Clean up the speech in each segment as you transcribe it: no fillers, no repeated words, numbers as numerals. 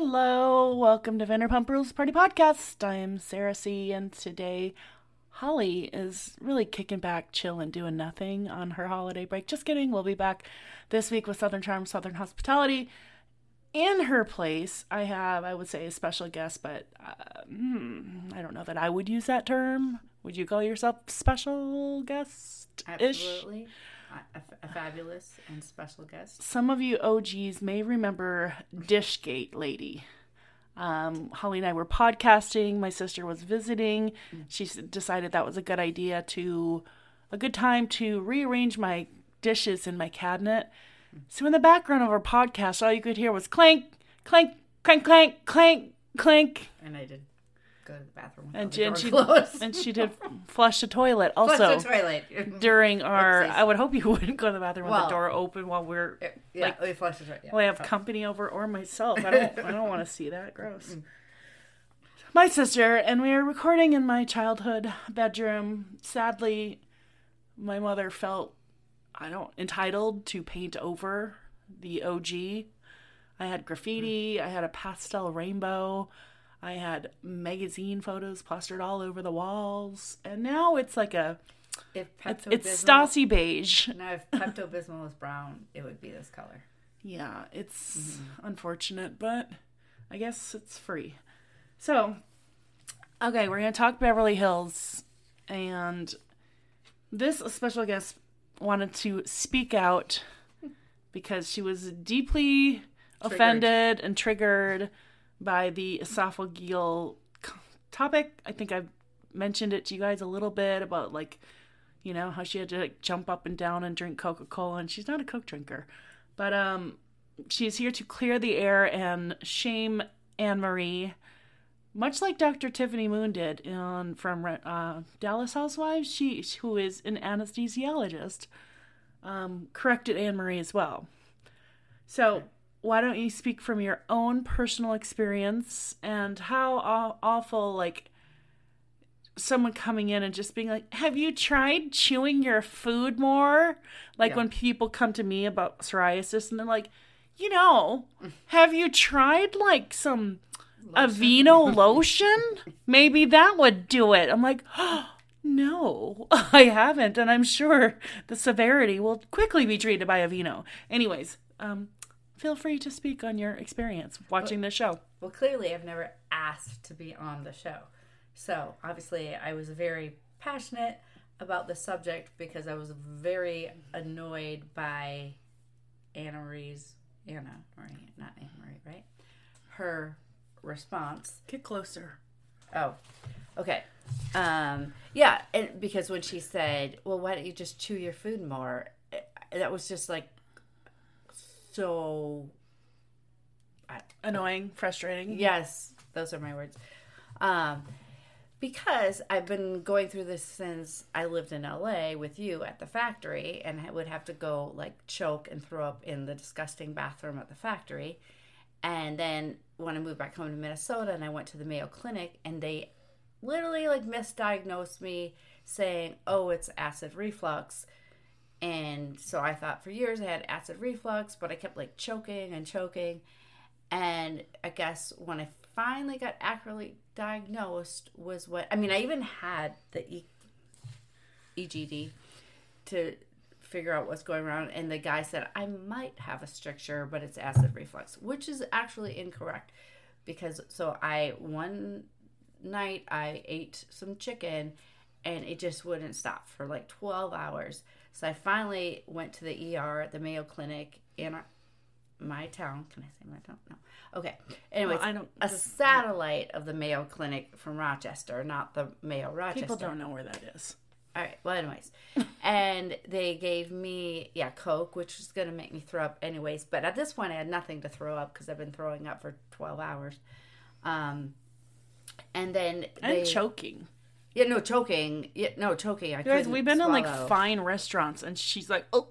Hello, welcome to Vanderpump Rules Party Podcast. I am Sarah C, and today Holly is really kicking back, chill, and doing nothing on her holiday break. Just kidding, we'll be back this week with Southern Charm, Southern Hospitality. In her place, I have, I would say, a special guest, but I don't know that I would use that term. Would you call yourself special guest-ish? Absolutely. A fabulous and special guest. Some of you OGs may remember Dishgate Lady. Holly and I were podcasting. My sister was visiting. She decided that was a good idea a good time to rearrange my dishes in my cabinet. So in the background of our podcast, all you could hear was clank, clank, clank, clank, clank, clank. And I did go to the bathroom and she did flush the toilet also during our I would hope you wouldn't go to the bathroom with the door open while we're we flush the toilet. Well, I have company over or myself. I don't want to see that. Gross. My sister and we were recording in my childhood bedroom. Sadly, my mother felt entitled to paint over the OG. I had graffiti, I had a pastel rainbow, I had magazine photos plastered all over the walls, and now it's like it's Stasi beige. Now, if Pepto-Bismol was brown, it would be this color. Yeah, it's unfortunate, but I guess it's free. So, okay, we're going to talk Beverly Hills, and this special guest wanted to speak out because she was deeply offended and triggered by the esophageal topic. I think I've mentioned it to you guys a little bit about, like, you know, how she had to jump up and down and drink Coca-Cola, and she's not a Coke drinker. But she's here to clear the air and shame Anna Maria, much like Dr. Tiffany Moon did from Dallas Housewives, she, who is an anesthesiologist, corrected Anna Maria as well. So why don't you speak from your own personal experience and how awful, like, someone coming in and just being like, have you tried chewing your food more? Like, when people come to me about psoriasis and they're like, you know, have you tried, like, some Aveeno lotion? Maybe that would do it. I'm like, oh, no, I haven't. And I'm sure the severity will quickly be treated by Aveeno. Anyways, feel free to speak on your experience watching the show. Well, clearly I've never asked to be on the show. So, obviously, I was very passionate about the subject because I was very annoyed by Anna Marie, her response. Get closer. Oh, okay. Yeah, and because when she said, well, why don't you just chew your food more? That was just like, so annoying, frustrating. Yes, those are my words. Because I've been going through this since I lived in LA with you at the factory, and I would have to go, like, choke and throw up in the disgusting bathroom at the factory. And then when I moved back home to Minnesota and I went to the Mayo Clinic, and they literally, like, misdiagnosed me saying, oh, it's acid reflux. And so I thought for years I had acid reflux, but I kept, like, choking. And I guess when I finally got accurately diagnosed was what... I mean, I even had the EGD to figure out what's going around. And the guy said, I might have a stricture, but it's acid reflux, which is actually incorrect. Because, one night I ate some chicken and it just wouldn't stop for, like, 12 hours. So I finally went to the ER at the Mayo Clinic in my town. Can I say my town? No. Okay. Anyways, satellite of the Mayo Clinic from Rochester, not the Mayo Rochester. People don't know where that is. All right. Well, anyways. And they gave me, Coke, which was going to make me throw up anyways. But at this point, I had nothing to throw up because I've been throwing up for 12 hours. And then choking. Yeah, no, choking. I guys, we've been in, like, fine restaurants, and she's like, oh.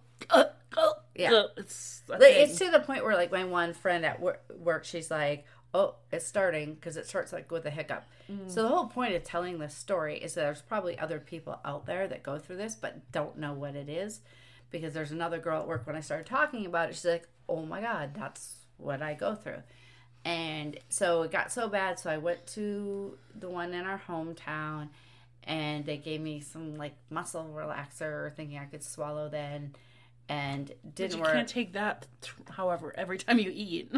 Yeah. It's to the point where, like, my one friend at work, she's like, oh, it's starting, because it starts, like, with a hiccup. Mm. So the whole point of telling this story is that there's probably other people out there that go through this but don't know what it is, because there's another girl at work when I started talking about it, she's like, oh, my God, that's what I go through. And so it got so bad, so I went to the one in our hometown, and they gave me some, like, muscle relaxer, thinking I could swallow then, and didn't work. You can't take that, however, every time you eat.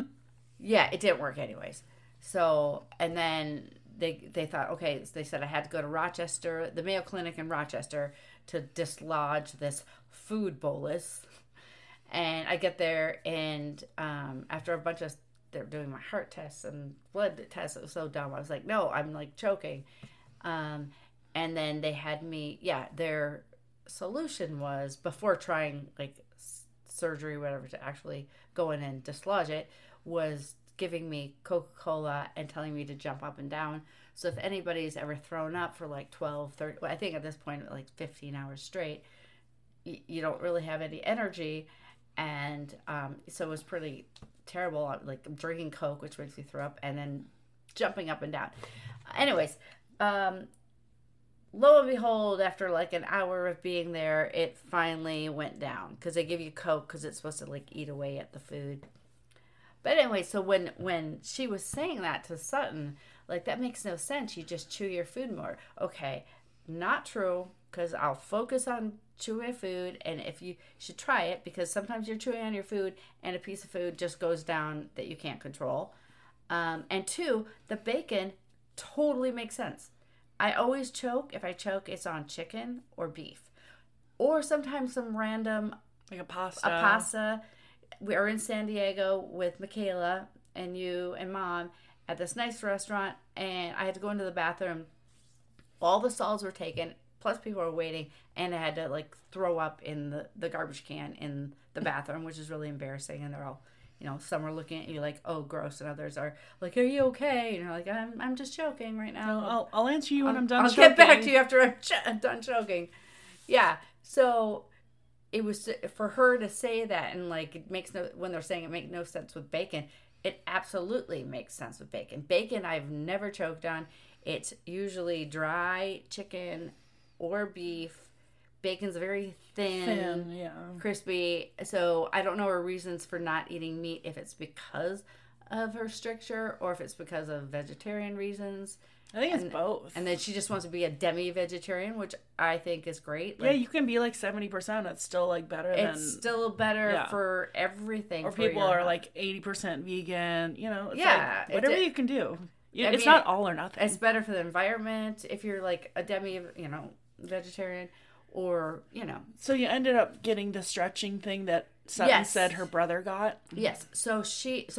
Yeah, it didn't work anyways. So, and then they thought, okay, so they said I had to go to Rochester, the Mayo Clinic in Rochester, to dislodge this food bolus. And I get there, and after a bunch of... They're doing my heart tests and blood tests. It was so dumb. I was like, no, I'm like choking. And then they had me, yeah, their solution was before trying like surgery, whatever, to actually go in and dislodge it, was giving me Coca-Cola and telling me to jump up and down. So if anybody's ever thrown up for like 12, 30, well, I think at this point, like 15 hours straight, you don't really have any energy. And so it was pretty... terrible. Like, I'm drinking Coke, which makes me throw up, and then jumping up and down. Anyways, lo and behold, after like an hour of being there, it finally went down, because they give you Coke because it's supposed to like eat away at the food. But anyway, so when she was saying that to Sutton, like, that makes no sense, you just chew your food more. Okay, not true, because I'll focus on chewing food, and if you should try it, because sometimes you're chewing on your food and a piece of food just goes down that you can't control. And two, the bacon totally makes sense. I always choke. If I choke, it's on chicken or beef, or sometimes some random, like a pasta. We are in San Diego with Michaela and you and Mom at this nice restaurant, and I had to go into the bathroom. All the stalls were taken, plus people were waiting, and I had to, like, throw up in the garbage can in the bathroom, which is really embarrassing. And they're all, you know, some are looking at you like, oh, gross, and others are like, are you okay? And you're like, I'm just choking right now. I'll answer you when I'm done choking. I'll get back to you after I'm done choking. Yeah, so it was for her to say that, and, like, it makes no, when they're saying it makes no sense with bacon, it absolutely makes sense with bacon. Bacon I've never choked on. It's usually dry chicken or beef. Bacon's very thin, yeah, crispy. So I don't know her reasons for not eating meat, if it's because of her stricture or if it's because of vegetarian reasons. I think it's both. And then she just wants to be a demi-vegetarian, which I think is great. Like, yeah, you can be like 70%. It's still like better than... It's still better, yeah, for everything. Or for people are like 80% vegan. You know, it's, yeah, like whatever you can do. It's not all or nothing. It's better for the environment if you're like a demi-vegetarian. Or, you know. So you ended up getting the stretching thing that Sutton, yes, said her brother got? Yes. So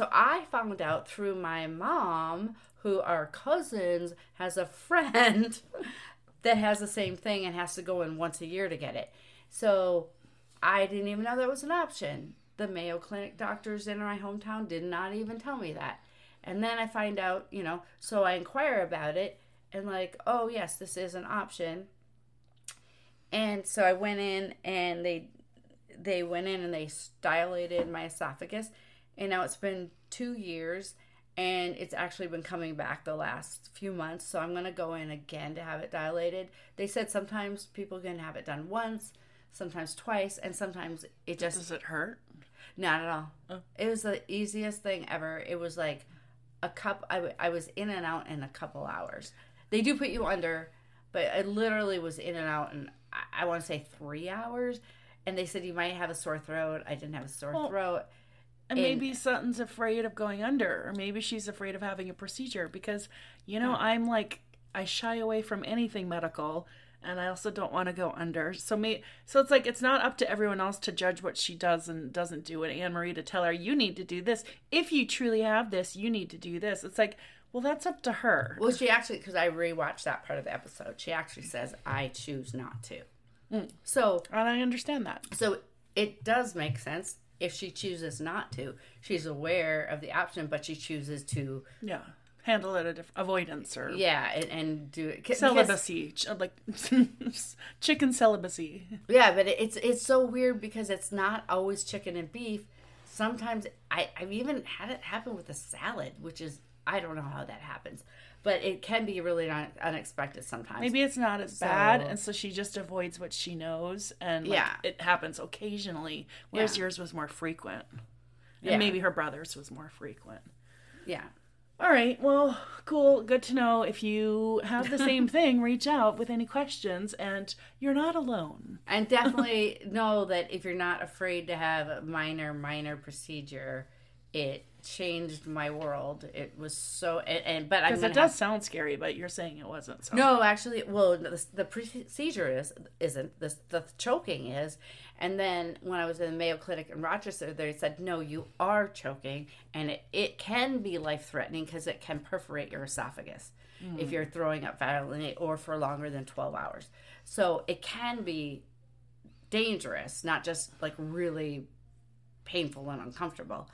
I found out through my mom, who are cousins, has a friend that has the same thing and has to go in once a year to get it. So I didn't even know that was an option. The Mayo Clinic doctors in my hometown did not even tell me that. And then I find out, you know, so I inquire about it and like, oh, yes, this is an option. And so I went in, and they went in and they dilated my esophagus, and now it's been 2 years, and it's actually been coming back the last few months. So I'm going to go in again to have it dilated. They said sometimes people can have it done once, sometimes twice, and sometimes it just... Does it hurt? Not at all. Oh. It was the easiest thing ever. It was like a cup. I was in and out in a couple hours. They do put you under, but I literally was in and out in... I want to say 3 hours, and they said you might have a sore throat. I didn't have a sore throat. And maybe Sutton's afraid of going under, or maybe she's afraid of having a procedure because, you know, I'm like, I shy away from anything medical, and I also don't want to go under. So it's like, it's not up to everyone else to judge what she does and doesn't do, and Anne-Marie to tell her, you need to do this. If you truly have this, you need to do this. It's like, well, that's up to her. Well, she actually, because I rewatched that part of the episode, she actually says, I choose not to. So, and I understand that. So it does make sense if she chooses not to. She's aware of the option, but she chooses to... Yeah. Handle it a avoidance or... Yeah, and do it... Celibacy. Like, chicken celibacy. Yeah, but it's so weird because it's not always chicken and beef. Sometimes, I've even had it happen with a salad, which is... I don't know how that happens, but it can be really unexpected sometimes. Maybe it's not as bad, and so she just avoids what she knows, and like, yeah, it happens occasionally, whereas yours was more frequent, and maybe her brother's was more frequent. Yeah. All right, well, cool. Good to know. If you have the same thing, reach out with any questions, and you're not alone. And definitely know that if you're not afraid to have a minor procedure, it changed my world. It was so, and but because it does sound scary, but you're saying it wasn't. So. No, actually, well, the procedure isn't. The choking is, and then when I was in the Mayo Clinic in Rochester, they said no, you are choking, and it can be life threatening because it can perforate your esophagus if you're throwing up violently or for longer than 12 hours. So it can be dangerous, not just like really painful and uncomfortable.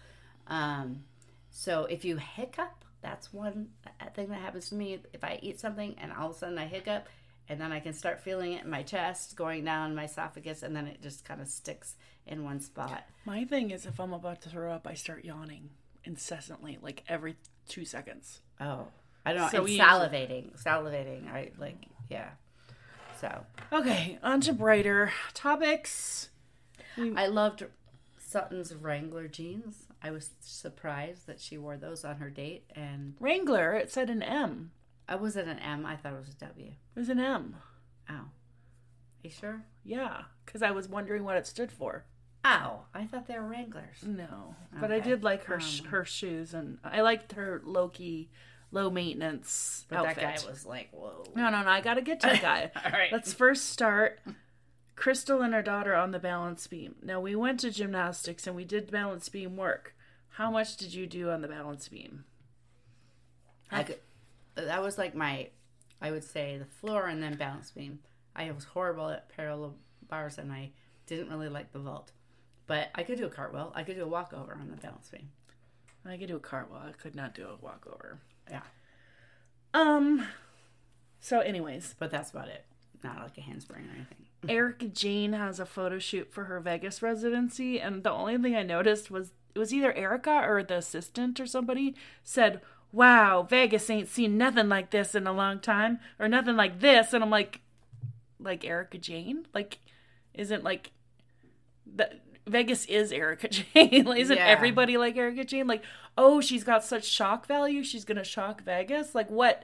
So if you hiccup, that's one thing that happens to me. If I eat something and all of a sudden I hiccup, and then I can start feeling it in my chest, going down my esophagus, and then it just kind of sticks in one spot. My thing is if I'm about to throw up, I start yawning incessantly, like every 2 seconds. Oh, I don't know. So salivating. I like, yeah. So. Okay. On to brighter topics. I loved Sutton's Wrangler jeans. I was surprised that she wore those on her date. And Wrangler, it said an M. Was it an M? I thought it was a W. It was an M. Oh. You sure? Yeah, because I was wondering what it stood for. Oh, I thought they were Wranglers. No, okay. But I did like her shoes, and I liked her low-key, low-maintenance outfit. But that guy was like, whoa. No, I got to get to that guy. All right. Let's first start... Crystal and her daughter on the balance beam. Now, we went to gymnastics and we did balance beam work. How much did you do on the balance beam? That was like my, I would say the floor and then balance beam. I was horrible at parallel bars and I didn't really like the vault. But I could do a cartwheel. I could do a walkover on the balance beam. I could do a cartwheel. I could not do a walkover. Yeah. So anyways. But that's about it. Not like a handspring or anything. Erika Jayne has a photo shoot for her Vegas residency, and the only thing I noticed was it was either Erika or the assistant or somebody said, wow, Vegas ain't seen nothing like this in a long time, or nothing like this, and I'm like Erika Jayne? Like, isn't like, that Vegas is Erika Jayne, like, isn't everybody like Erika Jayne? Like, oh, she's got such shock value, she's gonna shock Vegas? Like, what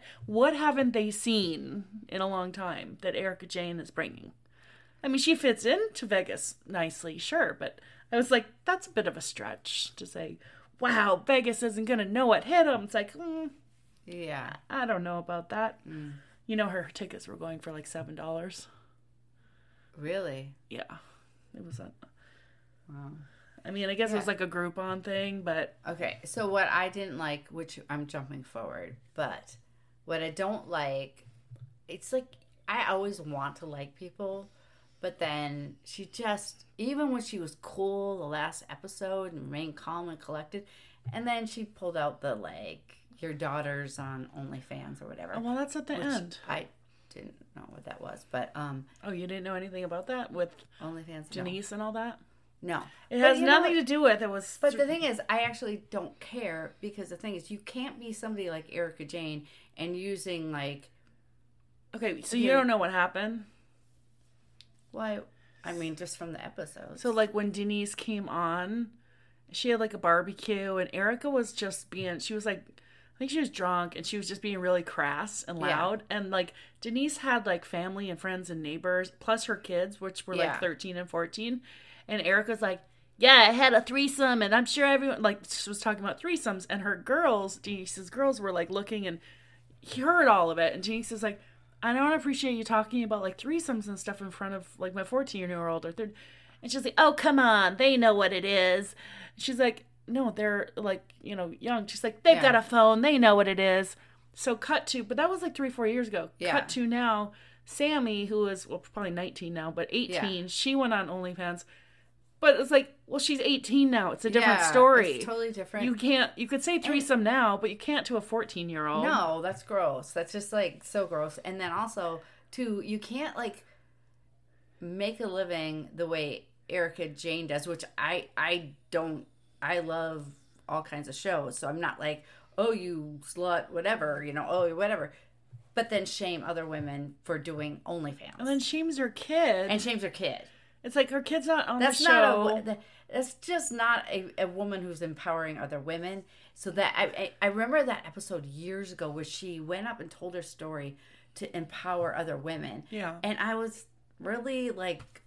haven't they seen in a long time that Erika Jayne is bringing? I mean, she fits into Vegas nicely, sure, but I was like, that's a bit of a stretch to say, wow, Vegas isn't going to know what hit him. It's like, yeah, I don't know about that. Mm. You know, her tickets were going for like $7. Really? Yeah. It was wow. I mean, I guess it was like a Groupon thing, but. Okay, so what I didn't like, which I'm jumping forward, but what I don't like, it's like, I always want to like people. But then she just, even when she was cool the last episode and remained calm and collected, and then she pulled out the, like, your daughter's on OnlyFans or whatever. Oh, well, that's at the end. I didn't know what that was, but... Oh, you didn't know anything about that with OnlyFans, Denise and all that? No. It has nothing to do with it. But the thing is, I actually don't care, because the thing is, you can't be somebody like Erika Jayne and using, like... Okay, so you don't know what happened? Well, I mean, just from the episode. So, like, when Denise came on, she had, like, a barbecue, and Erika was just being, she was, like, I think she was drunk, and she was just being really crass and loud. Yeah. And, like, Denise had, like, family and friends and neighbors, plus her kids, which were, like, 13 and 14. And Erika's like, yeah, I had a threesome, and I'm sure everyone, like, she was talking about threesomes. And her girls, Denise's girls, were, like, looking, and he heard all of it. And Denise is like, I don't appreciate you talking about, like, threesomes and stuff in front of, like, my 14-year-old or third. And she's like, oh, come on. They know what it is. She's like, no, they're, like, you know, young. She's like, they've got a phone. They know what it is. So cut to, but that was, like, 3-4 years ago. Yeah. Cut to now, Sammy, who is, well, probably 19 now, but 18, she went on OnlyFans. But it's like, well, she's 18 now. It's a different story. It's totally different. You can't, you could say threesome now, but you can't to a 14-year-old. No, that's gross. That's just like so gross. And then also, too, you can't like make a living the way Erika Jayne does, which I don't, I love all kinds of shows. So I'm not like, oh, you slut, whatever, you know, oh, whatever. But then shame other women for doing OnlyFans. And then shames her kid. It's like her kid's not on the show. That's just not a woman who's empowering other women. So that I remember that episode years ago where she went up and told her story to empower other women. Yeah. And I was really like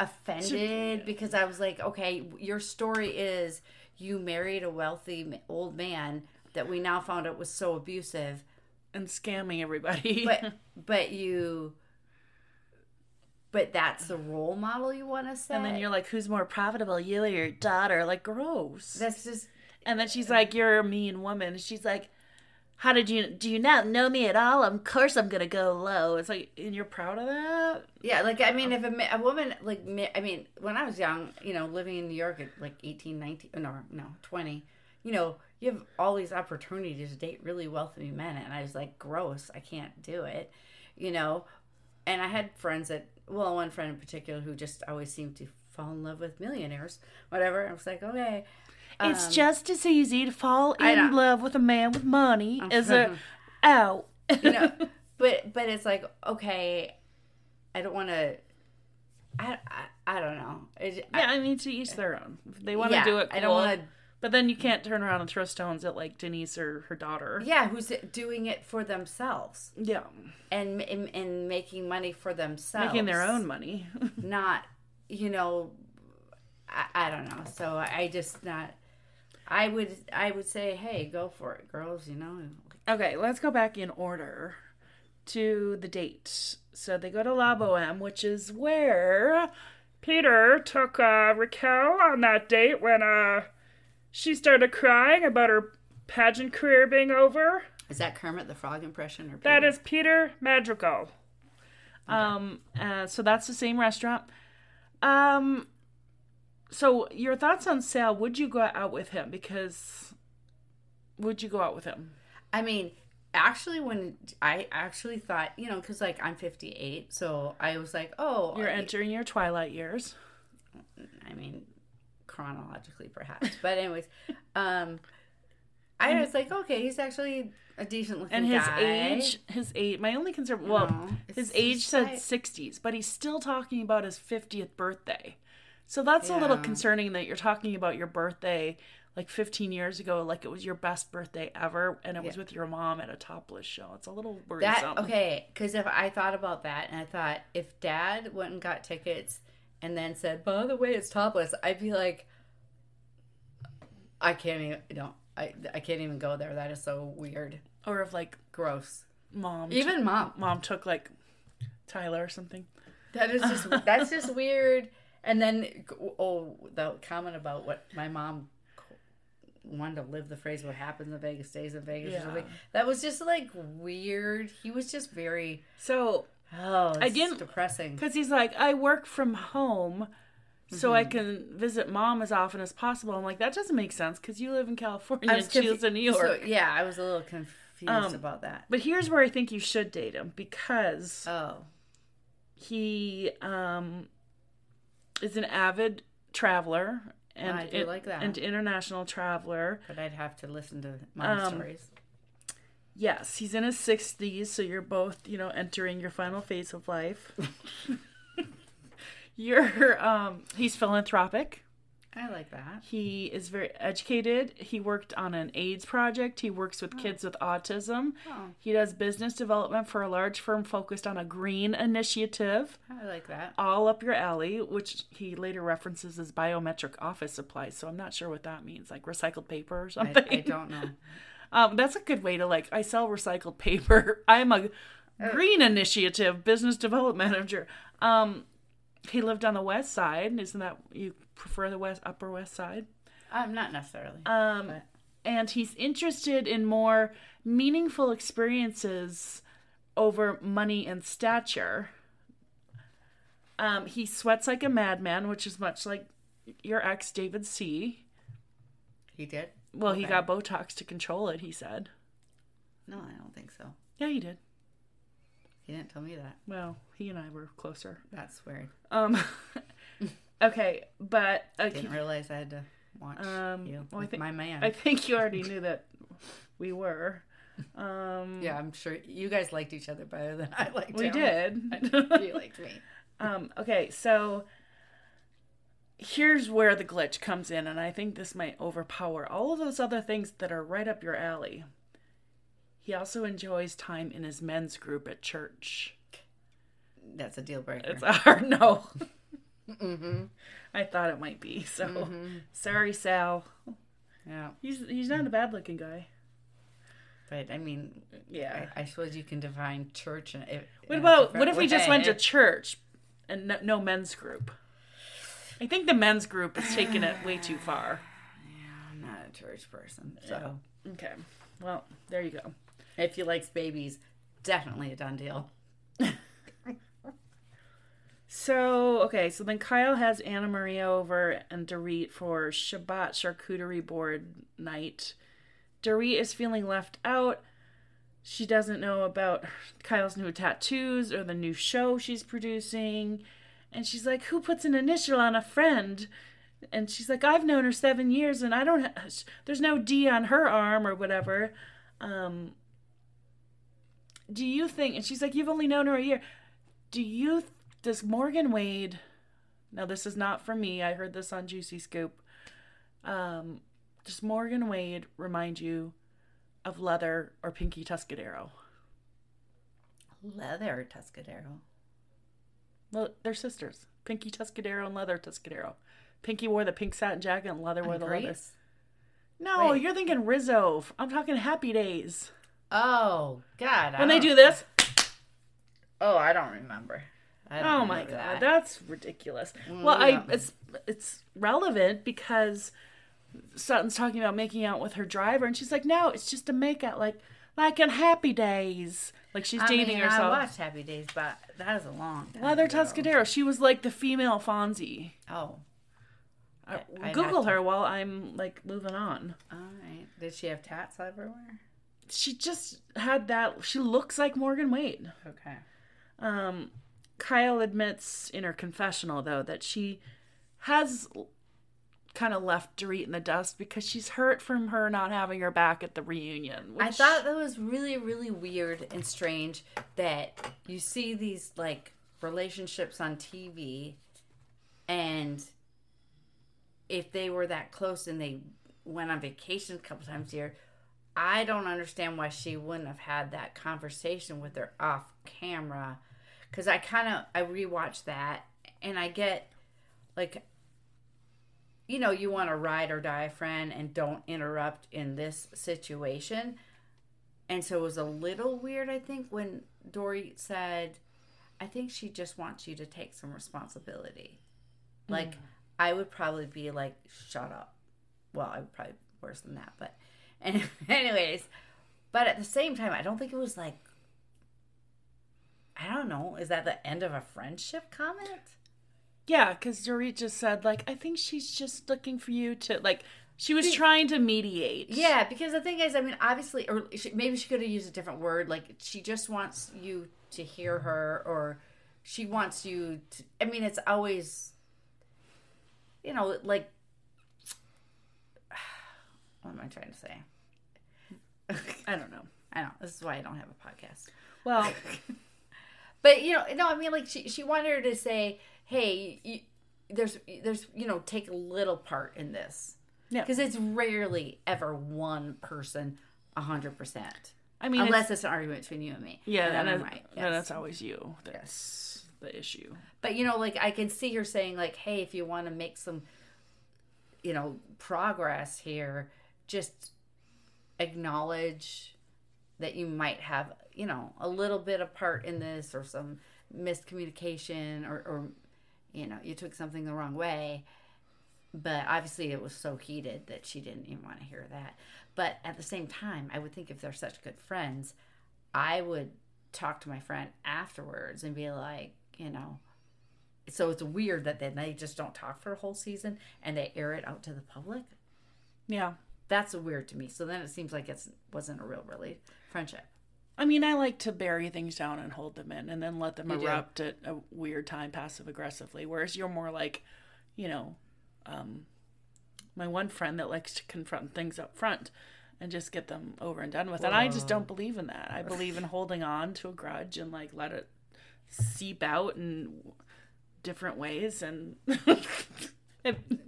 offended because I was like, okay, your story is you married a wealthy old man that we now found out was so abusive. And scamming everybody. But that's the role model you want to set. And then you're like, who's more profitable, you or your daughter? Like, gross. That's just... And then she's like, you're a mean woman. She's like, how did you... Do you not know me at all? Of course I'm going to go low. It's like, and you're proud of that? Yeah, like, I mean, if a woman... Like, I mean, when I was young, you know, living in New York at like 18, 19... No, 20. You know, you have all these opportunities to date really wealthy men. And I was like, gross. I can't do it. You know? And I had friends that... Well, one friend in particular who just always seemed to fall in love with millionaires, whatever. I was like, okay. It's just as easy to fall in love with a man with money as you know, but it's like, okay, I don't want to, I don't know. I mean, to each their own. If they want to do it, cool. I don't want to. But then you can't turn around and throw stones at, like, Denise or her daughter. Yeah, who's doing it for themselves. Yeah. And making money for themselves. Making their own money. Not, you know, I don't know. So I just not, I would say, hey, go for it, girls, you know. Okay, let's go back in order to the date. So they go to La Boheme, which is where Peter took Raquel on that date when... She started crying about her pageant career being over. Is that Kermit the Frog impression? Or Peter? That is Peter Madrigal. Okay. So that's the same restaurant. So your thoughts on Sal, would you go out with him? Because would you go out with him? I mean, actually, when I actually thought, you know, because like I'm 58, so I was like, oh. You're entering your twilight years. I mean... Chronologically, perhaps, but anyways, I was like, okay, he's actually a decent looking guy. And his age. My only concern, his age said 60s, but he's still talking about his 50th birthday. So that's a little concerning that you're talking about your birthday like 15 years ago, like it was your best birthday ever, and it was with your mom at a topless show. It's a little worrisome. Because if I thought about that, and I thought if Dad went and got tickets. And then said, by the way, it's topless. I'd be like, I can't even go there. That is so weird. Or if like gross mom, even mom took like Tyler or something. That is just that's just weird. And then the comment about what my mom wanted to live the phrase "What happens in Vegas stays in Vegas" or something. That was just like weird. He was just very so. Oh, it's depressing. Because he's like, I work from home so I can visit mom as often as possible. I'm like, that doesn't make sense because you live in California and she lives in New York. So, yeah, I was a little confused about that. But here's where I think you should date him because he is an avid traveler. And I do like that. And international traveler. But I'd have to listen to mom stories. Yes, he's in his 60s, so you're both, you know, entering your final phase of life. He's philanthropic. I like that. He is very educated. He worked on an AIDS project. He works with kids with autism. Oh. He does business development for a large firm focused on a green initiative. I like that. All up your alley, which he later references as biometric office supplies. So I'm not sure what that means, like recycled paper or something. I don't know. That's a good way to like, I sell recycled paper. I'm a green initiative business development manager. He lived on the west side. Isn't that, you prefer the upper west side? Not necessarily. And he's interested in more meaningful experiences over money and stature. He sweats like a madman, which is much like your ex, David C. He did? Well, he got Botox to control it, he said. No, I don't think so. Yeah, he did. He didn't tell me that. Well, he and I were closer. That's weird. Okay, but... I didn't realize I had to watch you well, my man. I think you already knew that we were. Yeah, I'm sure you guys liked each other better than I liked him. We did. You liked me. Okay, so... here's where the glitch comes in, and I think this might overpower all of those other things that are right up your alley. He also enjoys time in his men's group at church. That's a deal breaker. It's a hard no. Mm-hmm. I thought it might be, so sorry, Sal. Yeah, he's not a bad-looking guy. But, I mean, yeah. I suppose you can define church. What if we just went to church and no men's group? I think the men's group is taking it way too far. Yeah, I'm not a church person, so. Yeah. Okay. Well, there you go. If he likes babies, definitely a done deal. So then Kyle has Anna Maria over and Dorit for Shabbat charcuterie board night. Dorit is feeling left out. She doesn't know about Kyle's new tattoos or the new show she's producing. And she's like, who puts an initial on a friend? And she's like, I've known her 7 years and I don't, there's no D on her arm or whatever. Do you think, and she's like, you've only known her a year. Does Morgan Wade, now this is not for me, I heard this on Juicy Scoop. Does Morgan Wade remind you of Leather or Pinky Tuscadero? Leather Tuscadero. Well, they're sisters. Pinky Tuscadero and Leather Tuscadero. Pinky wore the pink satin jacket and Leather wore the leather. No, wait. You're thinking Rizzo. I'm talking Happy Days. Oh, God. When they do this. Oh, I don't remember. Oh, my God. That's ridiculous. Well, yeah. It's relevant because Sutton's talking about making out with her driver, and she's like, no, it's just a makeout, like in Happy Days. Like, she's dating herself. I watched Happy Days, but that is a long time. Leather Tuscadero. She was like the female Fonzie. Oh. Google her while I'm, moving on. All right. Did she have tats everywhere? She just had that. She looks like Morgan Wade. Okay. Kyle admits in her confessional, though, that she has kind of left Dorit in the dust because she's hurt from her not having her back at the reunion. Which... I thought that was really, really weird and strange that you see these, relationships on TV, and if they were that close and they went on vacation a couple times a year, I don't understand why she wouldn't have had that conversation with her off camera. Because I rewatched that, and I get, you want to ride or die friend and don't interrupt in this situation. And so it was a little weird, I think, when Dorit said, I think she just wants you to take some responsibility. I would probably be like, shut up. Well, I would probably be worse than that, but anyways. But at the same time, I don't think it was like, I don't know. Is that the end of a friendship comment? Yeah, because Dorit just said, I think she's just looking for you to, she was trying to mediate. Yeah, because the thing is, I mean, obviously, or maybe she could have used a different word. She just wants you to hear her, or she wants you to, I mean, it's always, what am I trying to say? I don't know. This is why I don't have a podcast. Well... But, no, I mean, she wanted her to say, hey, there's take a little part in this. Yeah. Because it's rarely ever one person 100%. I mean, unless it's an argument between you and me. Yeah, that's always you. That's the issue. But, I can see her saying, hey, if you want to make some, progress here, just acknowledge that you might have... a little bit of part in this or some miscommunication or you took something the wrong way. But obviously it was so heated that she didn't even want to hear that. But at the same time, I would think if they're such good friends, I would talk to my friend afterwards and be so it's weird that then they just don't talk for a whole season and they air it out to the public. Yeah. That's weird to me. So then it seems like it wasn't a real friendship. I mean, I like to bury things down and hold them in and then let them erupt at a weird time passive-aggressively, whereas you're more my one friend that likes to confront things up front and just get them over and done with. Whoa. And I just don't believe in that. I believe in holding on to a grudge and, let it seep out in different ways and...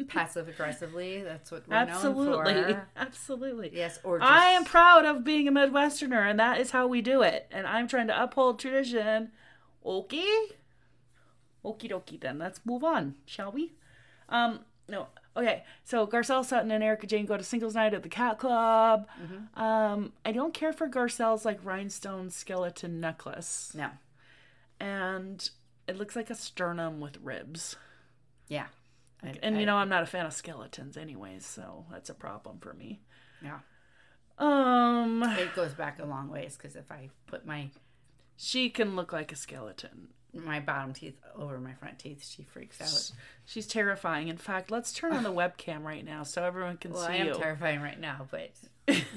Passive aggressively. That's what we're known for. Absolutely. Yes. Or just... I am proud of being a Midwesterner, and that is how we do it. And I'm trying to uphold tradition. Okay. Okie dokie then. Let's move on, shall we? No. Okay. So Garcelle, Sutton, and Erika Jayne go to singles night at the Cat Club. Mm-hmm. I don't care for Garcelle's like rhinestone skeleton necklace. No. And it looks like a sternum with ribs. Yeah. And you know, I'm not a fan of skeletons anyways, so that's a problem for me. Yeah. It goes back a long ways, because if I put my... She can look like a skeleton. My bottom teeth over my front teeth, she freaks out. She's terrifying. In fact, let's turn on the webcam right now so everyone can see you. Well, I am terrifying right now, but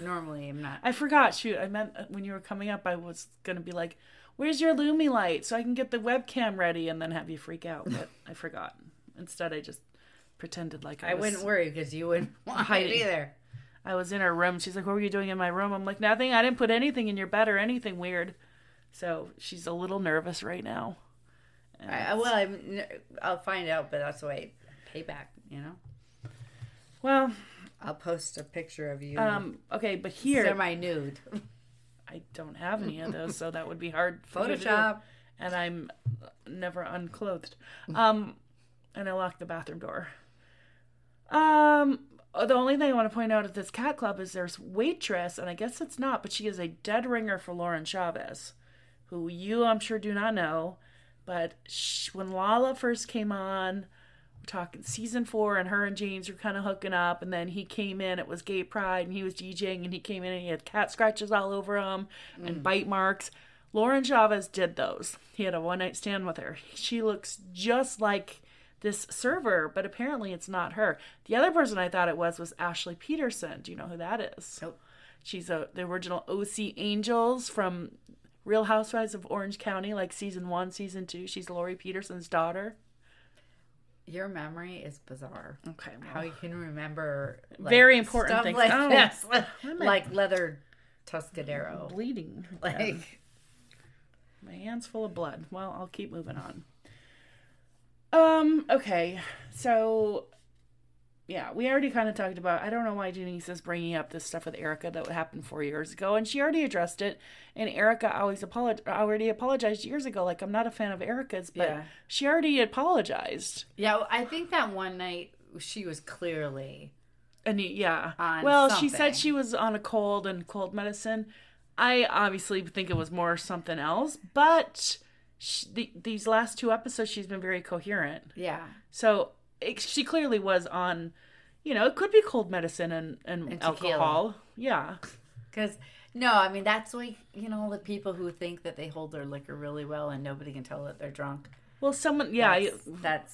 normally I'm not. I forgot. Shoot, I meant when you were coming up, I was going to be like, where's your Lumi light so I can get the webcam ready and then have you freak out, but I forgot. Instead, I just pretended like I was... I wouldn't worry because you wouldn't want it either. I was in her room. She's like, what were you doing in my room? I'm like, nothing. I didn't put anything in your bed or anything weird. So she's a little nervous right now. I'll find out, but that's the way payback, you know? Well... I'll post a picture of you. Okay, but here... Semi-nude. I don't have any of those, so that would be hard for Photoshop. Me to do. And I'm never unclothed. And I locked the bathroom door. The only thing I want to point out at this Cat Club is there's waitress, and I guess it's not, but she is a dead ringer for Lauren Chavez, who you, I'm sure, do not know. But when Lala first came on, we're talking season 4, and her and James were kind of hooking up, and then he came in, it was Gay Pride, and he was DJing, and he came in, and he had cat scratches all over him and bite marks. Lauren Chavez did those. He had a one-night stand with her. She looks just like... this server, but apparently it's not her. The other person I thought it was Ashley Peterson. Do you know who that is? Nope. She's the original OC Angels from Real Housewives of Orange County, like season 1, season 2. She's Lori Peterson's daughter. Your memory is bizarre. Okay. Well, how you can remember like, very important stuff things. Like, this. Like Leather Tuscadero. I'm bleeding. Like my hand's full of blood. Well, I'll keep moving on. Okay, so, yeah, we already kind of talked about, I don't know why Denise is bringing up this stuff with Erika that happened 4 years ago, and she already addressed it, and Erika already apologized years ago, like, I'm not a fan of Erika's, but she already apologized. Yeah, well, I think that one night, she was clearly on something. She said she was on a cold and cold medicine. I obviously think it was more something else, but... These last 2 episodes, she's been very coherent. Yeah. So she clearly was on, you know, it could be cold medicine and alcohol. Yeah. Because, no, I mean, that's like, you know, the people who think that they hold their liquor really well and nobody can tell that they're drunk. Well, someone, yeah. That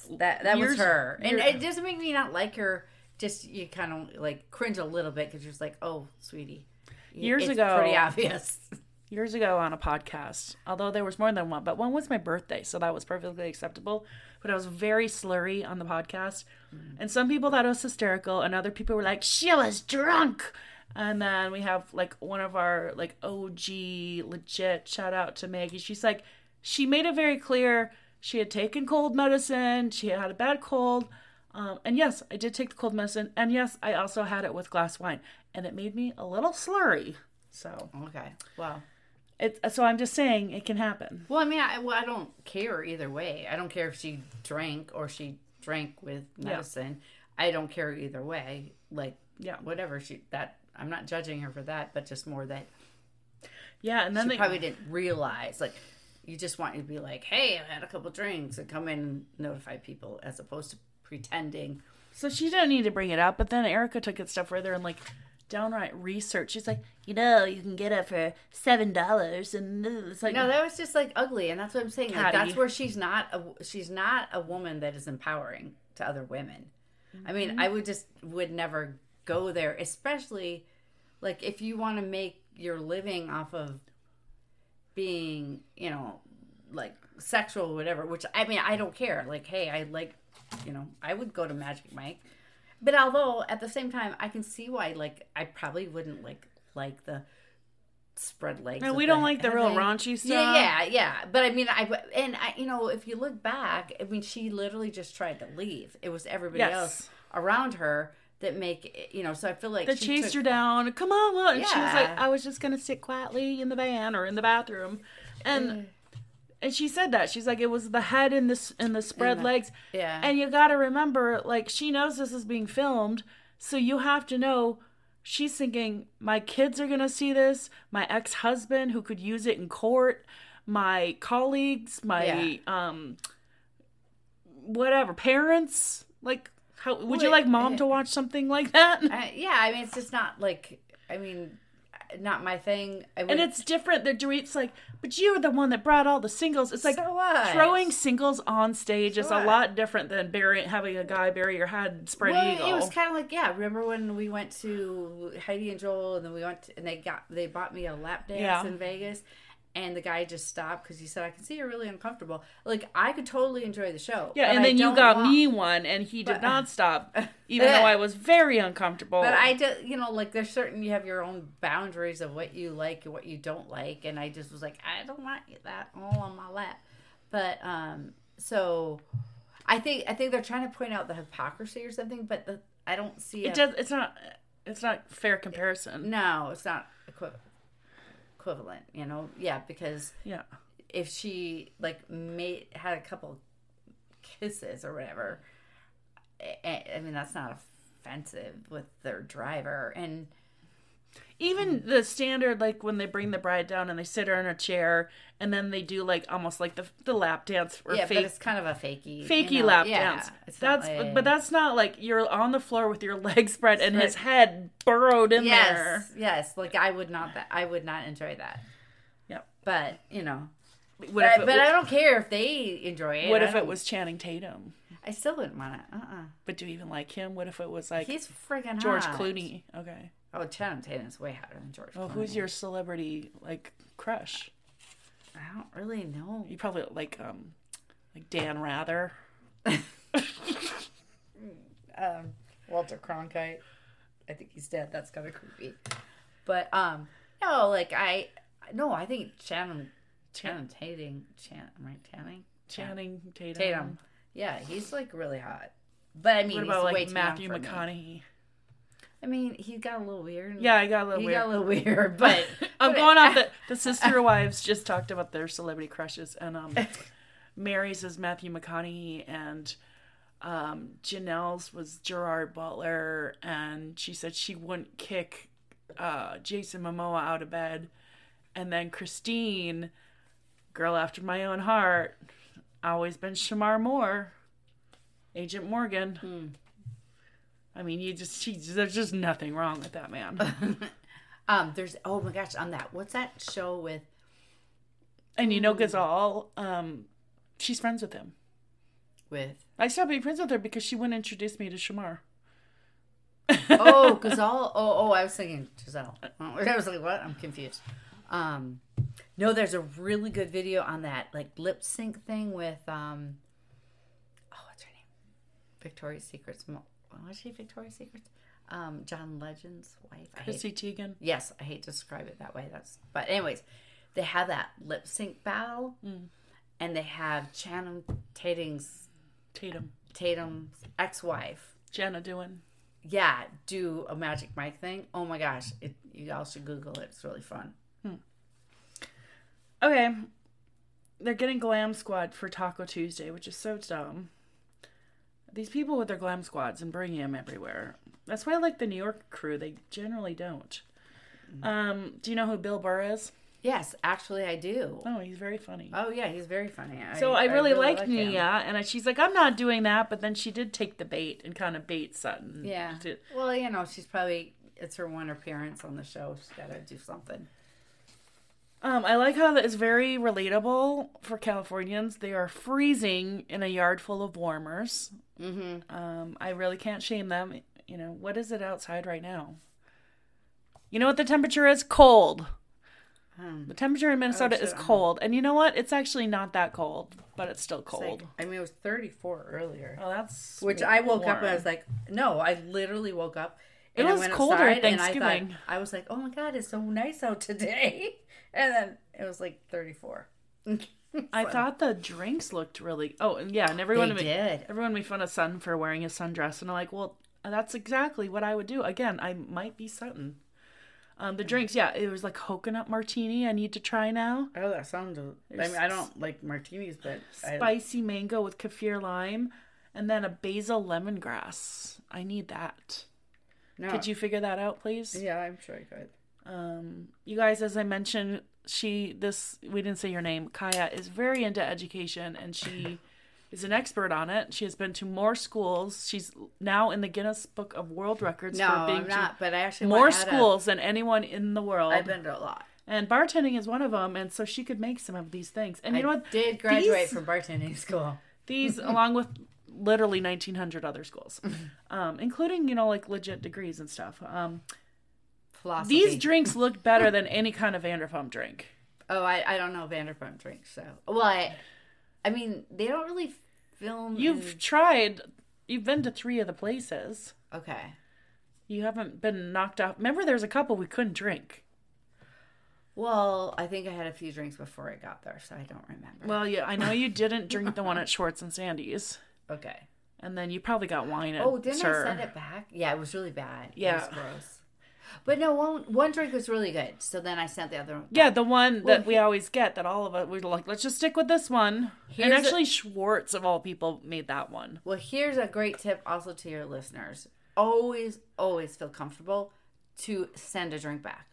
was her. And it doesn't make me not like her. Just you kind of like cringe a little bit because you're just like, oh, sweetie. It's pretty obvious. Years ago on a podcast, although there was more than one, but one was my birthday, so that was perfectly acceptable. But I was very slurry on the podcast. Mm-hmm. And some people thought it was hysterical, and other people were like, she was drunk. And then we have, like, one of our, like, OG, legit shout out to Maggie. She's like, she made it very clear she had taken cold medicine. She had a bad cold. And yes, I did take the cold medicine. And yes, I also had it with glass wine. And it made me a little slurry. So. Okay. Wow. So I'm just saying it can happen. Well, I mean, I don't care either way. I don't care if she drank or she drank with medicine. Yeah. I don't care either way. Like, yeah, whatever. I'm not judging her for that, but just more that. Yeah, and then she probably didn't realize. Like, you just want to be like, hey, I had a couple drinks, and come in and notify people as opposed to pretending. So she didn't need to bring it up, but then Erika took it stuff further and like. Downright research. She's like, you know, you can get it for $7, and it's like, no, that was just like ugly, and that's what I'm saying. Like, that's where she's not a woman that is empowering to other women. Mm-hmm. I mean, I would never go there, especially like if you want to make your living off of being, you know, like sexual, whatever. Which I mean, I don't care. Like, hey, I like, you know, I would go to Magic Mike. But although, at the same time, I can see why, like, I probably wouldn't, like the spread legs. No, we don't like the real raunchy stuff. Yeah. But I mean, I you know, if you look back, I mean, she literally just tried to leave. It was everybody else around her that make, you know, so I feel like she chased her down. Come on, look. And she was like, I was just going to sit quietly in the van or in the bathroom. And she said that. She's like, it was the head and the spread legs. Yeah. And you got to remember, like, she knows this is being filmed. So you have to know, she's thinking, my kids are going to see this. My ex-husband who could use it in court. My colleagues, my, whatever, parents. Like, how would you like mom to watch something like that? I mean, it's just not like, I mean... not my thing. And it's different. The Dorit's like, but you were the one that brought all the singles. It's like, so throwing singles on stage is a lot different than having a guy bury your head spread eagle. It was kind of like, remember when we went to Heidi and Joel, and then we went and they bought me a lap dance in Vegas, and the guy just stopped because he said, I can see you're really uncomfortable. Like, I could totally enjoy the show. Yeah, and then you got me one, and he did not stop, even though I was very uncomfortable. But I just, you know, like, there's certain, you have your own boundaries of what you like and what you don't like, and I just was like, I don't want that all on my lap. But, so, I think they're trying to point out the hypocrisy or something, but I don't see it. It's not fair comparison. No, it's not equivalent, you know? Yeah, because if she, like, had a couple kisses or whatever, I mean, that's not offensive with their driver. And even the standard, like, when they bring the bride down and they sit her in a chair, and then they do, like, almost like the lap dance. Or but it's kind of a fakey you know, lap dance. But that's not, like, you're on the floor with your legs spread and his head burrowed in there. Yes, like, I would not enjoy that. Yep. But, you know. But I don't care if they enjoy it. What if it was Channing Tatum? I still wouldn't want it. But do you even like him? What if it was, like, he's friggin' hot. George Clooney. Okay. Oh, Channing Tatum's way hotter than George Clooney. Well, who's your celebrity, like, crush? I don't really know. You probably like Dan Rather. Walter Cronkite. I think he's dead. That's kind of creepy. But no, like I think Channing Tatum. Yeah, he's like really hot. But I mean, what about, he's like, way too Matthew McConaughey? I mean, he got a little weird. Yeah, he got a little weird, but... I'm going off the sister wives just talked about their celebrity crushes, and Mary's is Matthew McConaughey, and Janelle's was Gerard Butler, and she said she wouldn't kick Jason Momoa out of bed. And then Christine, girl after my own heart, always been Shamar Moore, Agent Morgan. I mean, there's just nothing wrong with that man. There's, oh my gosh, on that, what's that show with? And you know, Garcelle, she's friends with him. I stopped being friends with her because she wouldn't introduce me to Shamar. Oh, Garcelle? Oh, I was thinking Giselle. I was like, what? I'm confused. No, there's a really good video on that, like, lip sync thing with, what's her name? Victoria's Secret's mom. Was she Victoria's Secret? John Legend's wife. Chrissy Teigen. Yes, I hate to describe it that way. But anyways, they have that lip sync battle, and they have Channing Tatum's ex-wife, Jenna Dewan. Yeah, do a Magic Mike thing. Oh my gosh, you all should Google it. It's really fun. Okay, they're getting Glam Squad for Taco Tuesday, which is so dumb. These people with their glam squads and bringing them everywhere. That's why I like the New York crew. They generally don't. Do you know who Bill Burr is? Yes, actually I do. Oh, he's very funny. Oh, yeah, he's very funny. So I really liked Nia, and she's like, I'm not doing that, but then she did take the bait and kind of bait Sutton. Yeah. Well, you know, she's probably, it's her one appearance on the show. She's got to do something. I like how that is very relatable for Californians. They are freezing in a yard full of warmers. Mm-hmm. I really can't shame them. You know, what is it outside right now? You know what the temperature is? Cold. The temperature in Minnesota is cold. And you know what? It's actually not that cold, but it's still cold. It's like, I mean, it was 34 earlier. Oh, that's warm. I woke up and I was like, no, I literally woke up It was colder at Thanksgiving. I was like, oh my God, it's so nice out today. And then it was like 34. I thought the drinks looked really... Oh, yeah. And everyone made fun of Sutton for wearing a sundress. And I'm like, well, that's exactly what I would do. Again, I might be Sutton. The drinks, yeah. It was like coconut martini I need to try now. Oh, that sounds... I mean, I don't like martinis, but... Spicy mango with kaffir lime. And then a basil lemongrass. I need that. No. Could you figure that out, please? Yeah, I'm sure I could. You guys, as I mentioned... we didn't say your name. Kaya is very into education and she is an expert on it. She has been to more schools. She's now in the Guinness Book of World Records more schools than anyone in the world. I've been to a lot. And bartending is one of them. And so she could make some of these things. And I did graduate from bartending school. These, along with literally 1,900 other schools, including, like legit degrees and stuff. Philosophy. These drinks look better than any kind of Vanderpump drink. Oh, I don't know Vanderpump drinks, so... Well, I mean, they don't really film... You've been to 3 of the places. Okay. You haven't been knocked off. Remember, there's a couple we couldn't drink. Well, I think I had a few drinks before I got there, so I don't remember. Well, yeah, I know you didn't drink the one at Schwartz and Sandy's. Okay. And then you probably got wine at... Oh, didn't I send it back? Yeah, it was really bad. Yeah. It was gross. But no, one drink was really good. So then I sent the other one. Yeah, the one that we always get that all of us, we're like, let's just stick with this one. And actually Schwartz, of all people, made that one. Well, here's a great tip also to your listeners. Always, always feel comfortable to send a drink back.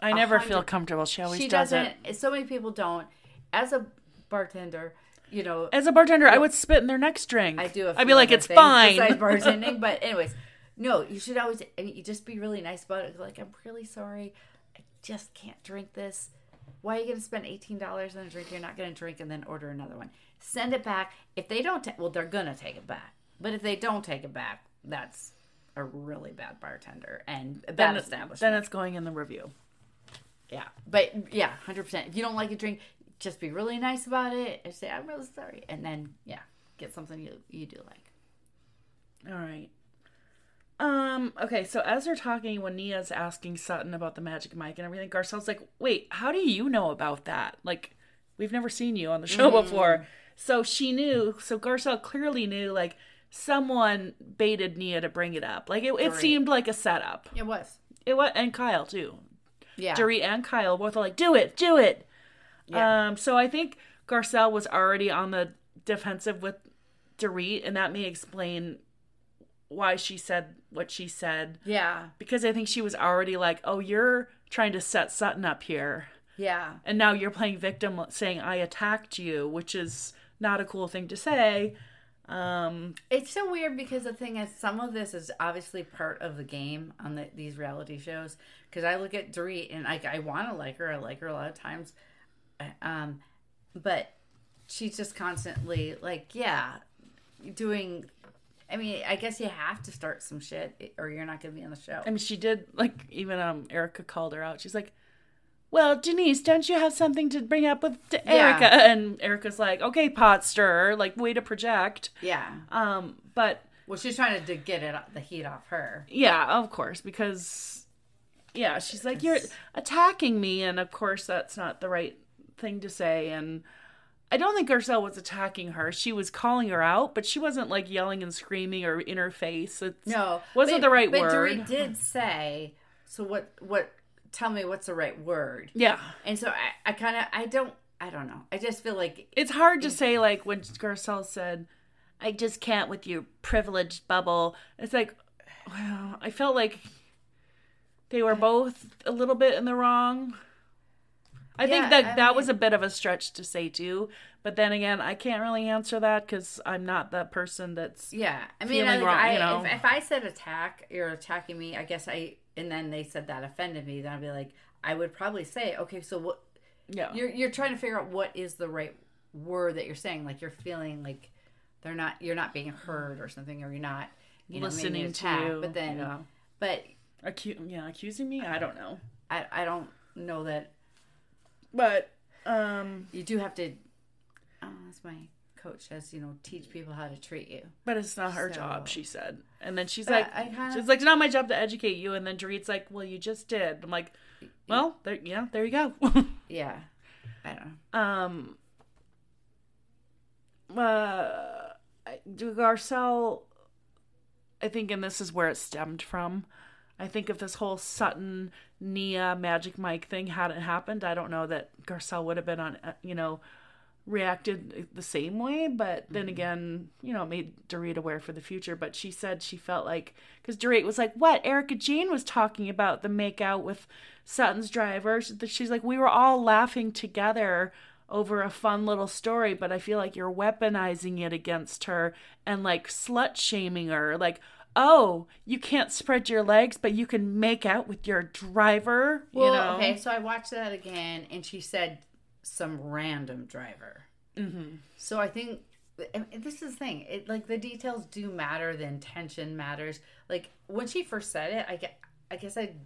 I never feel comfortable. She always doesn't. So many people don't. As a bartender... I would spit in their next drink. I do. I'd be like, it's fine. Bartending, but anyways... No, you should always you just be really nice about it. Like, I'm really sorry. I just can't drink this. Why are you going to spend $18 on a drink you're not going to drink and then order another one? Send it back. If they don't, they're going to take it back. But if they don't take it back, that's a really bad bartender and a bad establishment. Then it's going in the review. Yeah. But, yeah, 100%. If you don't like a drink, just be really nice about it and say, I'm really sorry. And then, yeah, get something you do like. All right. Okay, so as they're talking, when Nia's asking Sutton about the Magic Mike and everything, Garcelle's like, wait, how do you know about that? Like, we've never seen you on the show before. So she knew, so Garcelle clearly knew, like, someone baited Nia to bring it up. Like, it seemed like a setup. It was, and Kyle, too. Yeah. Dorit and Kyle both were like, do it. Yeah. So I think Garcelle was already on the defensive with Dorit, and that may explain why she said what she said. Yeah. Because I think she was already like, oh, you're trying to set Sutton up here. Yeah. And now you're playing victim saying I attacked you, which is not a cool thing to say. It's so weird because the thing is, some of this is obviously part of the game on these reality shows. Because I look at Dorit and I want to like her. I like her a lot of times. But she's just constantly like, yeah, doing... I mean, I guess you have to start some shit or you're not going to be on the show. I mean, she did, like, even Erika called her out. She's like, well, Denise, don't you have something to bring up with Erika? Yeah. And Erika's like, okay, pot stirrer, like, way to project. Yeah. But... Well, she's trying to get the heat off her. Yeah, of course, because, yeah, she's like, you're attacking me. And, of course, that's not the right thing to say. And... I don't think Garcelle was attacking her. She was calling her out, but she wasn't like yelling and screaming or in her face. It wasn't the right word. But Dorit did say, so what, tell me what's the right word. Yeah. And so I don't know. I just feel like. It's hard to say, like when Garcelle said, I just can't with your privileged bubble. It's like, well, I felt like they were both a little bit in the wrong. I think that was a bit of a stretch to say, too. But then again, I can't really answer that because I'm not the person that's wrong. If I said attack, you're attacking me, I guess and then they said that offended me, then I'd be like, I would probably say, okay, so what, you're trying to figure out what is the right word that you're saying. Like, you're feeling like you're not being heard or something, or you're not, listening attack, to you. But then, accusing me? I don't know. I don't know that. But you do have to. Oh, that's my coach says, you know, teach people how to treat you. But it's not her job, she said. And then she's like, she's like, it's not my job to educate you. And then Dorit's like, well, you just did. I'm like, well, there you go. Yeah. I don't know. Garcelle, I think, and this is where it stemmed from. I think if this whole Sutton, Nia, Magic Mike thing hadn't happened, I don't know that Garcelle would have been on, reacted the same way. But then again, it made Dorit aware for the future. But she said she felt like, because Dorit was like, what? Erika Jayne was talking about the makeout with Sutton's driver. She's like, we were all laughing together over a fun little story, but I feel like you're weaponizing it against her and like slut shaming her. Like, oh, you can't spread your legs, but you can make out with your driver, Okay, so I watched that again, and she said some random driver. Mm-hmm. So I think, and this is the thing, the details do matter, the intention matters. Like, when she first said it,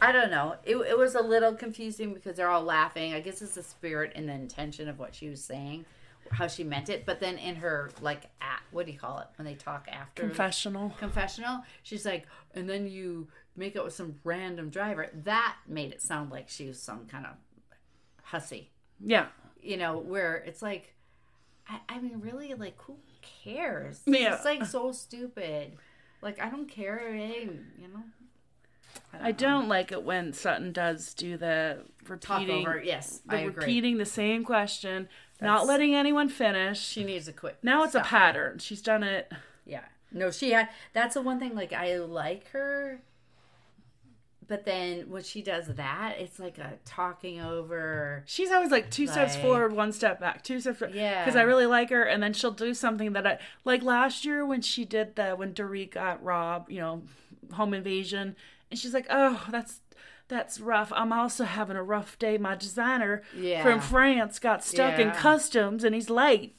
I don't know. It was a little confusing because they're all laughing. I guess it's the spirit and the intention of what she was saying, how she meant it. But then in her, what do you call it? When they talk after. Confessional. She's like, and then you make out with some random driver. That made it sound like she was some kind of hussy. Yeah. Where it's like, really, who cares? Yeah. It's so stupid. I don't care, ? I don't like it when Sutton does do the repeating. Talk over. Yes, I agree. Repeating the same question, not letting anyone finish. She needs to quit. Now it's a pattern. She's done it. Yeah. No, she had. That's the one thing. I like her, but then when she does that, it's like a talking over. She's always two steps forward, one step back, two steps forward. Yeah. Because I really like her, and then she'll do something that I like. Last year when she did when Dorit got robbed, home invasion. And she's like, oh, that's rough. I'm also having a rough day. My designer from France got stuck in customs and he's late.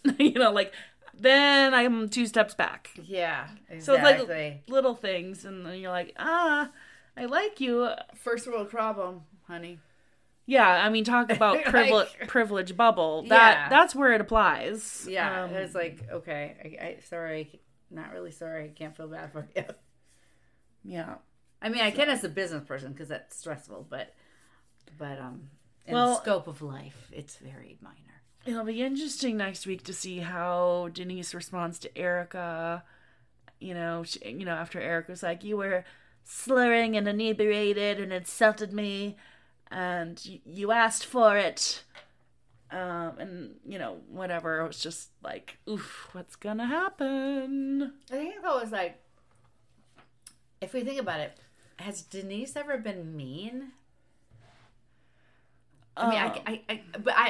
Then I'm two steps back. Yeah, exactly. So it's little things. And then you're like, I like you. First world problem, honey. Yeah, talk about privilege bubble. That's where it applies. Yeah, it's okay, sorry, not really sorry. I can't feel bad for you. Yeah. I can as a business person because that's stressful, but the scope of life, it's very minor. It'll be interesting next week to see how Denise responds to Erika. After Erika was like, "You were slurring and inebriated and insulted me, and you asked for it," whatever. It was just oof, what's gonna happen? I think that was if we think about it. Has Denise ever been mean? I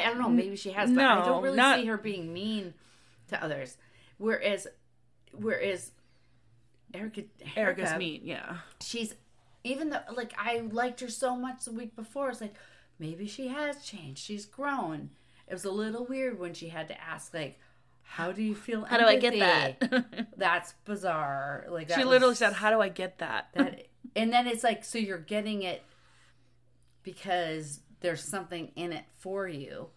don't know. Maybe she has, but no, I don't really see her being mean to others. Whereas Erika's mean, yeah. She's, even though, I liked her so much the week before, it's maybe she has changed. She's grown. It was a little weird when she had to ask, how do you feel empathy? How do I get that? That's bizarre. She literally said, how do I get that? And then it's so you're getting it because there's something in it for you.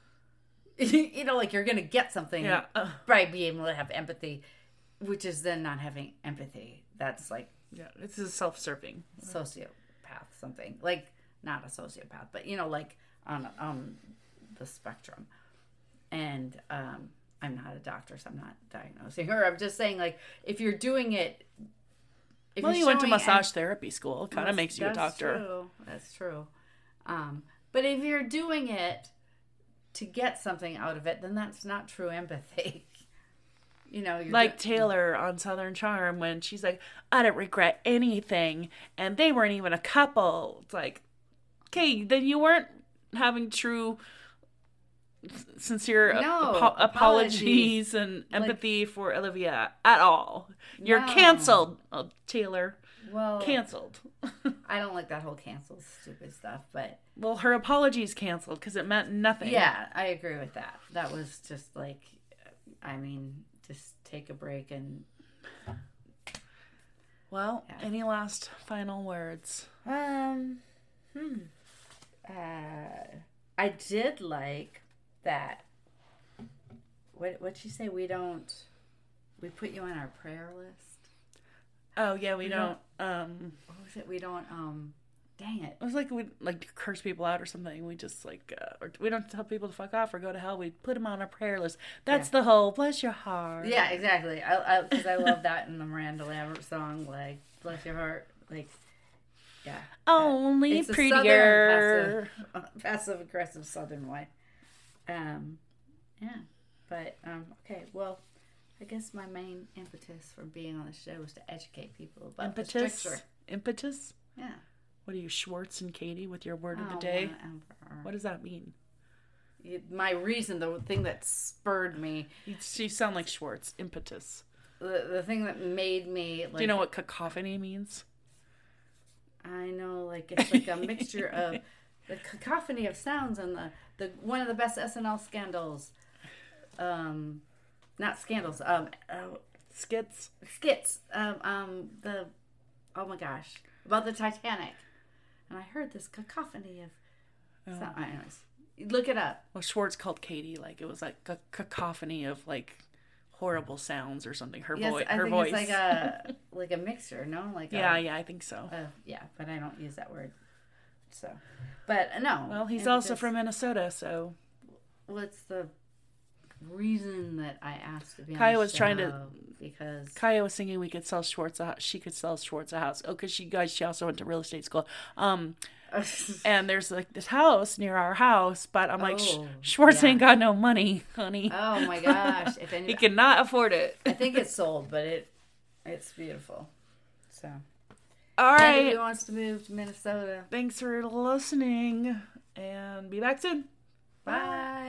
You're going to get something by being able to have empathy, which is then not having empathy. That's it's a self-serving. Sociopath something. Not a sociopath, but, on the spectrum. And, I'm not a doctor, so I'm not diagnosing her. I'm just saying, if you're doing it... you went to massage therapy school. It kind of makes you a doctor. That's true. But if you're doing it to get something out of it, then that's not true empathy. Taylor on Southern Charm, when she's like, I don't regret anything, and they weren't even a couple. It's okay, then you weren't having true... sincere apologies and empathy for Olivia at all. You're canceled, Taylor. Well, canceled. I don't like that whole cancel stupid stuff, but her apologies canceled because it meant nothing. Yeah, I agree with that. That was just just take a break and. Well, any last final words? I did like that What'd you say? We put you on our prayer list. Oh yeah, we don't. What was it? We don't. Dang it! It was like we curse people out or something. We just or we don't tell people to fuck off or go to hell. We put them on our prayer list. That's the whole bless your heart. Yeah, exactly. Because I love that in the Miranda Lambert song, like bless your heart, like. Yeah. Only it's prettier. Passive aggressive Southern way. Yeah. But, okay, well, I guess my main impetus for being on the show is to educate people about the structure. Impetus? Yeah. What are you, Schwartz and Katie, with your word of the day? Whatever. What does that mean? My reason, the thing that spurred me. You sound like Schwartz. Impetus. The thing that made me... Like, do you know what cacophony means? I know, it's like a mixture of the cacophony of sounds and the one of the best SNL scandals. Not scandals. Skits. Skits. Oh my gosh, about the Titanic, and I heard this cacophony of. Anyways, look it up. Well, Schwartz called Katie it was a cacophony of horrible sounds or something. Her voice. It's like a mixture. No, I think so. Yeah, but I don't use that word. So, but no. Well, he's also from Minnesota, so. What's the reason that I asked to be Kaya on the was show trying to because Kaya was thinking we could sell Schwartz a house. She could sell Schwartz a house. Oh, because she also went to real estate school. And there's this house near our house, but I'm Schwartz ain't got no money, honey. Oh my gosh, if anybody, he cannot afford it. I think it's sold, but it's beautiful. So all right, anybody wants to move to Minnesota. Thanks for listening, and be back soon. Bye.